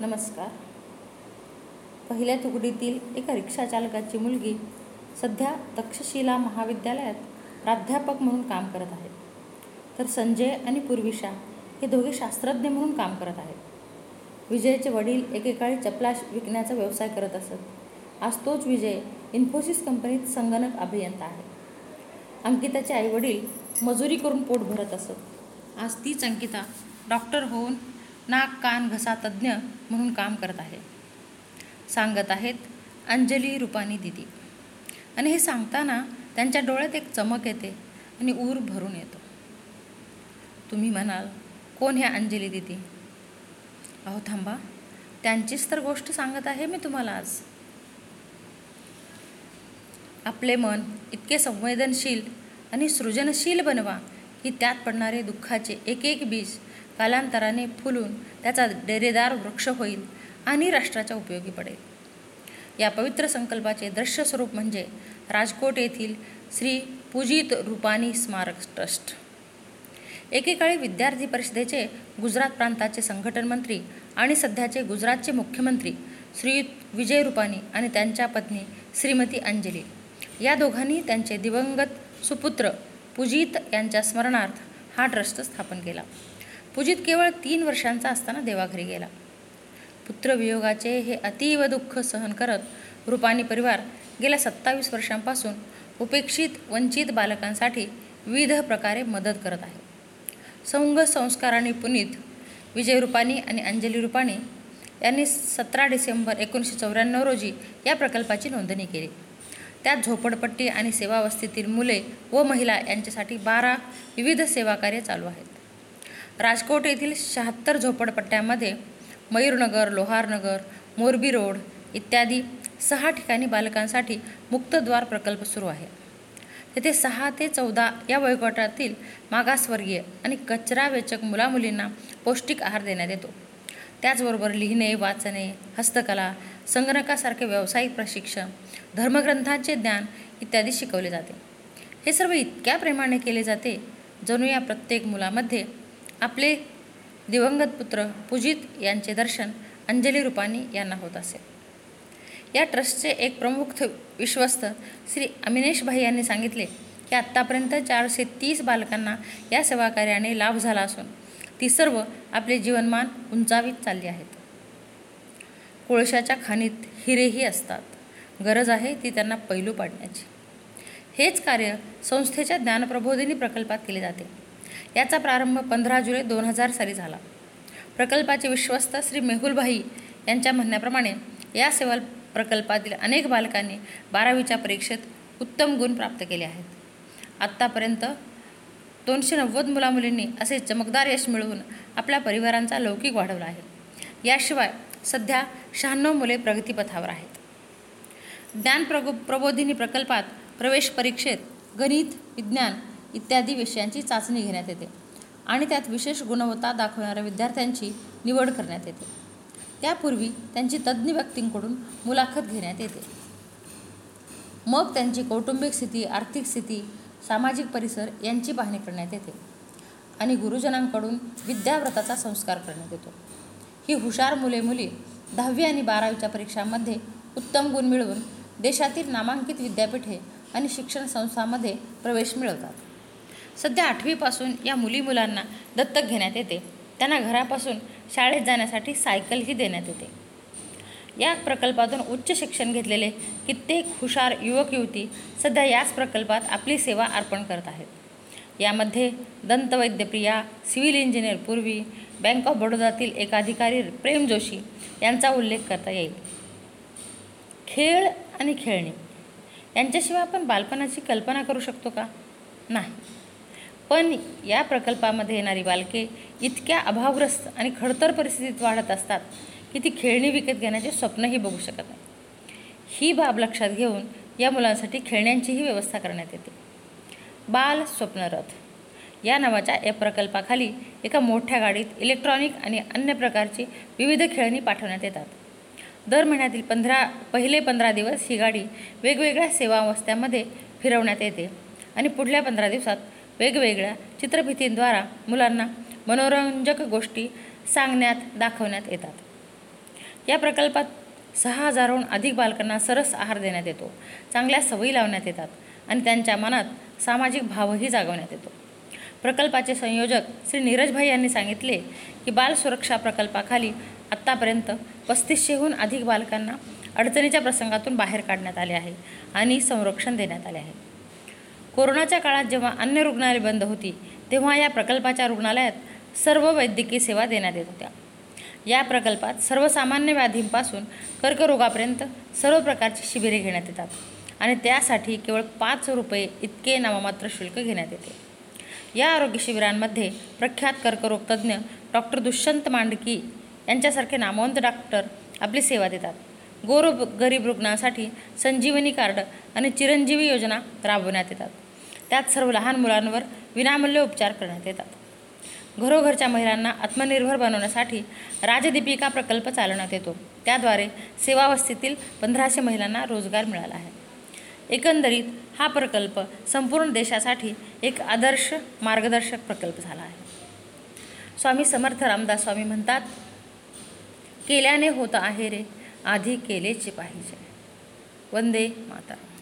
नमस्कार. पहिल्या तुकडीतील एका रिक्षाचालकाची मुलगी सध्या तक्षशिला महाविद्यालयात प्राध्यापक म्हणून काम करत आहे, तर संजय आणि पूर्विशा हे दोघे शास्त्रज्ञ म्हणून काम करत आहेत. विजयचे वडील एकेकाळी चपला विकण्याचा व्यवसाय करत असत. आज तोच विजय इन्फोसिस कंपनीत संगणक अभियंता आहे. अंकिताचे आईवडील मजुरी करून पोट भरत असत. आज तीच अंकिता डॉक्टर होऊन नाक कान घसा तज्ज्ञ म्हणून काम करत आहे. सांगत आहेत अंजली रूपानी दिदी. आणि हे सांगताना त्यांच्या डोळ्यात एक चमक येते आणि ऊर भरून येतो. तुम्ही म्हणाल, कोण ह्या अंजली दिदी? अहो थांबा, त्यांचीच तर गोष्ट सांगत आहे मी तुम्हाला. आज आपले मन इतके संवेदनशील आणि सृजनशील बनवा की त्यात पडणारे दुःखाचे एक एक बीज कालांतराने फुलून त्याचा डेरेदार वृक्ष होईल आणि राष्ट्राच्या उपयोगी पडेल. या पवित्र संकल्पाचे दृश्य स्वरूप म्हणजे राजकोट येथील श्री पूजित रूपाणी स्मारक ट्रस्ट. एकेकाळी विद्यार्थी परिषदेचे गुजरात प्रांताचे संघटन मंत्री आणि सध्याचे गुजरातचे मुख्यमंत्री श्री विजय रूपाणी आणि त्यांच्या पत्नी श्रीमती अंजली या दोघांनी त्यांचे दिवंगत सुपुत्र पूजित यांच्या स्मरणार्थ हा ट्रस्ट स्थापन केला. पूजित केवळ 3 वर्षांचा असताना देवाघरी गेला. पुत्रवियोगाचे हे अतीव दुःख सहन करत रूपाणी परिवार गेल्या 27 वर्षांपासून उपेक्षित वंचित बालकांसाठी विविध प्रकारे मदत करत आहे. संघ संस्काराने पुनीत विजय रूपाणी आणि अंजली रूपाणी यांनी 17 डिसेंबर 1994 रोजी या प्रकल्पाची नोंदणी केली. त्यात झोपडपट्टी आणि सेवावस्थेतील मुले व महिला यांच्यासाठी 12 विविध सेवाकार्य चालू आहेत. राजकोट येथील 76 झोपडपट्ट्यांमध्ये मयूरनगर, लोहारनगर, मोरबी रोड इत्यादी 6 ठिकाणी बालकांसाठी मुक्तद्वार प्रकल्प सुरू आहे. तेथे 6 ते 14 या वयोगटातील मागासवर्गीय आणि कचरा वेचक मुलामुलींना पौष्टिक आहार देण्यात येतो. त्याचबरोबर लिहिणे, वाचणे, हस्तकला, संगणकासारखे व्यावसायिक प्रशिक्षण, धर्मग्रंथांचे ज्ञान इत्यादी शिकवले जाते. हे सर्व इतक्या प्रेमाने केले जाते जणू या प्रत्येक मुलामध्ये आपले दिवंगत पुत्र पूजित यांचे दर्शन अंजली रूपाणी यांना होत असे. या ट्रस्टचे एक प्रमुख विश्वस्त श्री अमिनेश भाई यांनी सांगितले की आत्तापर्यंत 430 बालकांना या सेवाकार्याने लाभ झाला असून ती सर्व आपले जीवनमान उंचावीत चालली आहेत. कोळशाच्या खाणीत हिरेही असतात, गरज आहे ती त्यांना पैलू पाडण्याची. हेच कार्य संस्थेच्या ज्ञानप्रबोधिनी प्रकल्पात केले जाते. याचा प्रारंभ 15 जुलै 2000 साली झाला. प्रकल्पाचे विश्वस्त श्री मेहुलभाई यांच्या म्हणण्याप्रमाणे या सेवा प्रकल्पातील अनेक बालकांनी 12वीच्या परीक्षेत उत्तम गुण प्राप्त केले आहेत. आत्तापर्यंत 290 मुलामुलींनी असे चमकदार यश मिळवून आपल्या परिवारांचा लौकिक वाढवला आहे. याशिवाय सध्या 96 मुले प्रगतीपथावर आहेत. ज्ञान प्रबोधिनी प्रकल्पात प्रवेश परीक्षेत गणित, विज्ञान इत्यादी विषयांची चाचणी घेण्यात येते आणि त्यात विशेष गुणवत्ता दाखवणाऱ्या विद्यार्थ्यांची निवड करण्यात येते. त्यापूर्वी त्यांची तज्ज्ञ व्यक्तींकडून मुलाखत घेण्यात येते. मग त्यांची कौटुंबिक स्थिती, आर्थिक स्थिती, सामाजिक परिसर यांची पाहणी करण्यात येते आणि गुरुजनांकडून विद्याव्रताचा संस्कार करण्यात येतो. ही हुशार मुले मुली 10वी आणि 12वीच्या परीक्षांमध्ये उत्तम गुण मिळवून देशातील नामांकित विद्यापीठे आणि शिक्षण संस्थांमध्ये प्रवेश मिळवतात. सध्या 8वीपासून या मुली मुलांना दत्तक घेण्यात येते. त्यांना घरापासून शाळेत जाण्यासाठी सायकलही देण्यात येते. या प्रकल्पातून उच्च शिक्षण घेतलेले कित्येक हुशार युवक युवती सध्या याच प्रकल्पात आपली सेवा अर्पण करत आहेत. यामध्ये दंतवैद्यप्रिया, सिव्हिल इंजिनियर पूर्वी, बँक ऑफ बडोदातील एक अधिकारी प्रेम जोशी यांचा उल्लेख करता येईल. खेळ आणि खेळणी यांच्याशिवाय आपण बालपणाची कल्पना करू शकतो का? नाही. पण या प्रकल्पामध्ये येणारी बालके इतक्या अभावग्रस्त आणि खडतर परिस्थितीत वाढत असतात की ती खेळणी विकत घेण्याचे स्वप्नही बघू शकत नाही. ही बाब लक्षात घेऊन या मुलांसाठी खेळण्यांचीही व्यवस्था करण्यात येते. बाल स्वप्नरथ या नावाच्या या प्रकल्पाखाली एका मोठ्या गाडीत इलेक्ट्रॉनिक आणि अन्य प्रकारची विविध खेळणी पाठवण्यात येतात. दर महिन्यातील पहिले 15 दिवस ही गाडी वेगवेगळ्या सेवावस्थांमध्ये फिरवण्यात येते आणि पुढल्या 15 दिवसात वेगवेगळ्या चित्रफितींद्वारा मुलांना मनोरंजक गोष्टी सांगण्यात दाखवण्यात येतात. या प्रकल्पात 6000हून अधिक बालकांना सरस आहार देण्यात येतो, चांगल्या सवयी लावण्यात येतात आणि त्यांच्या मनात सामाजिक भावही जागवण्यात येतो। प्रकल्पाचे संयोजक श्री नीरजभाई यांनी सांगितले की बाल सुरक्षा प्रकल्पाखाली आत्तापर्यंत 3500हून अधिक बालकांना अडचणीच्या प्रसंगातून बाहेर काढण्यात आले आहे आणि संरक्षण देण्यात आले आहे। कोरोनाच्या काळात जेव्हा अन्य रुग्णालय बंद होती तेव्हा या प्रकल्पाच्या रुग्णालयात सर्व वैद्यकीय सेवा देण्यात येत होत्या। या प्रकल्पात सर्वसामान्य व्याधींपासून कर्करोगापर्यंत सर्व प्रकारची शिबिरे घेण्यात येतात आणि त्यासाठी केवळ 5 रुपये इतके नाममात्र शुल्क घेण्यात येते। या आरोग्य शिबिरांमध्ये प्रख्यात कर्करोग तज्ज्ञ डॉक्टर दुष्यंत मांडकी यांच्यासारखे नामवंत डॉक्टर आपली सेवा देतात। गरीब रुग्णांसाठी संजीवनी कार्ड आणि चिरंजीवी योजना राबवण्यात येतात, त्यात सर्व लहान मुलांवर विनामूल्य उपचार करण्यात येतात। घरोघरच्या महिलांना आत्मनिर्भर बनवण्यासाठी राजदीपिका प्रकल्प चालवण्यात येतो, त्याद्वारे सेवावस्थेतील 1500 महिलांना रोजगार मिळाला आहे। एकंदरीत हा प्रकल्प संपूर्ण देशासाठी एक आदर्श मार्गदर्शक प्रकल्प झाला आहे। स्वामी समर्थ रामदास स्वामी म्हणतात, केल्याने होत आहे रे, आधी केलेच पाहिजे। वंदे मातरम।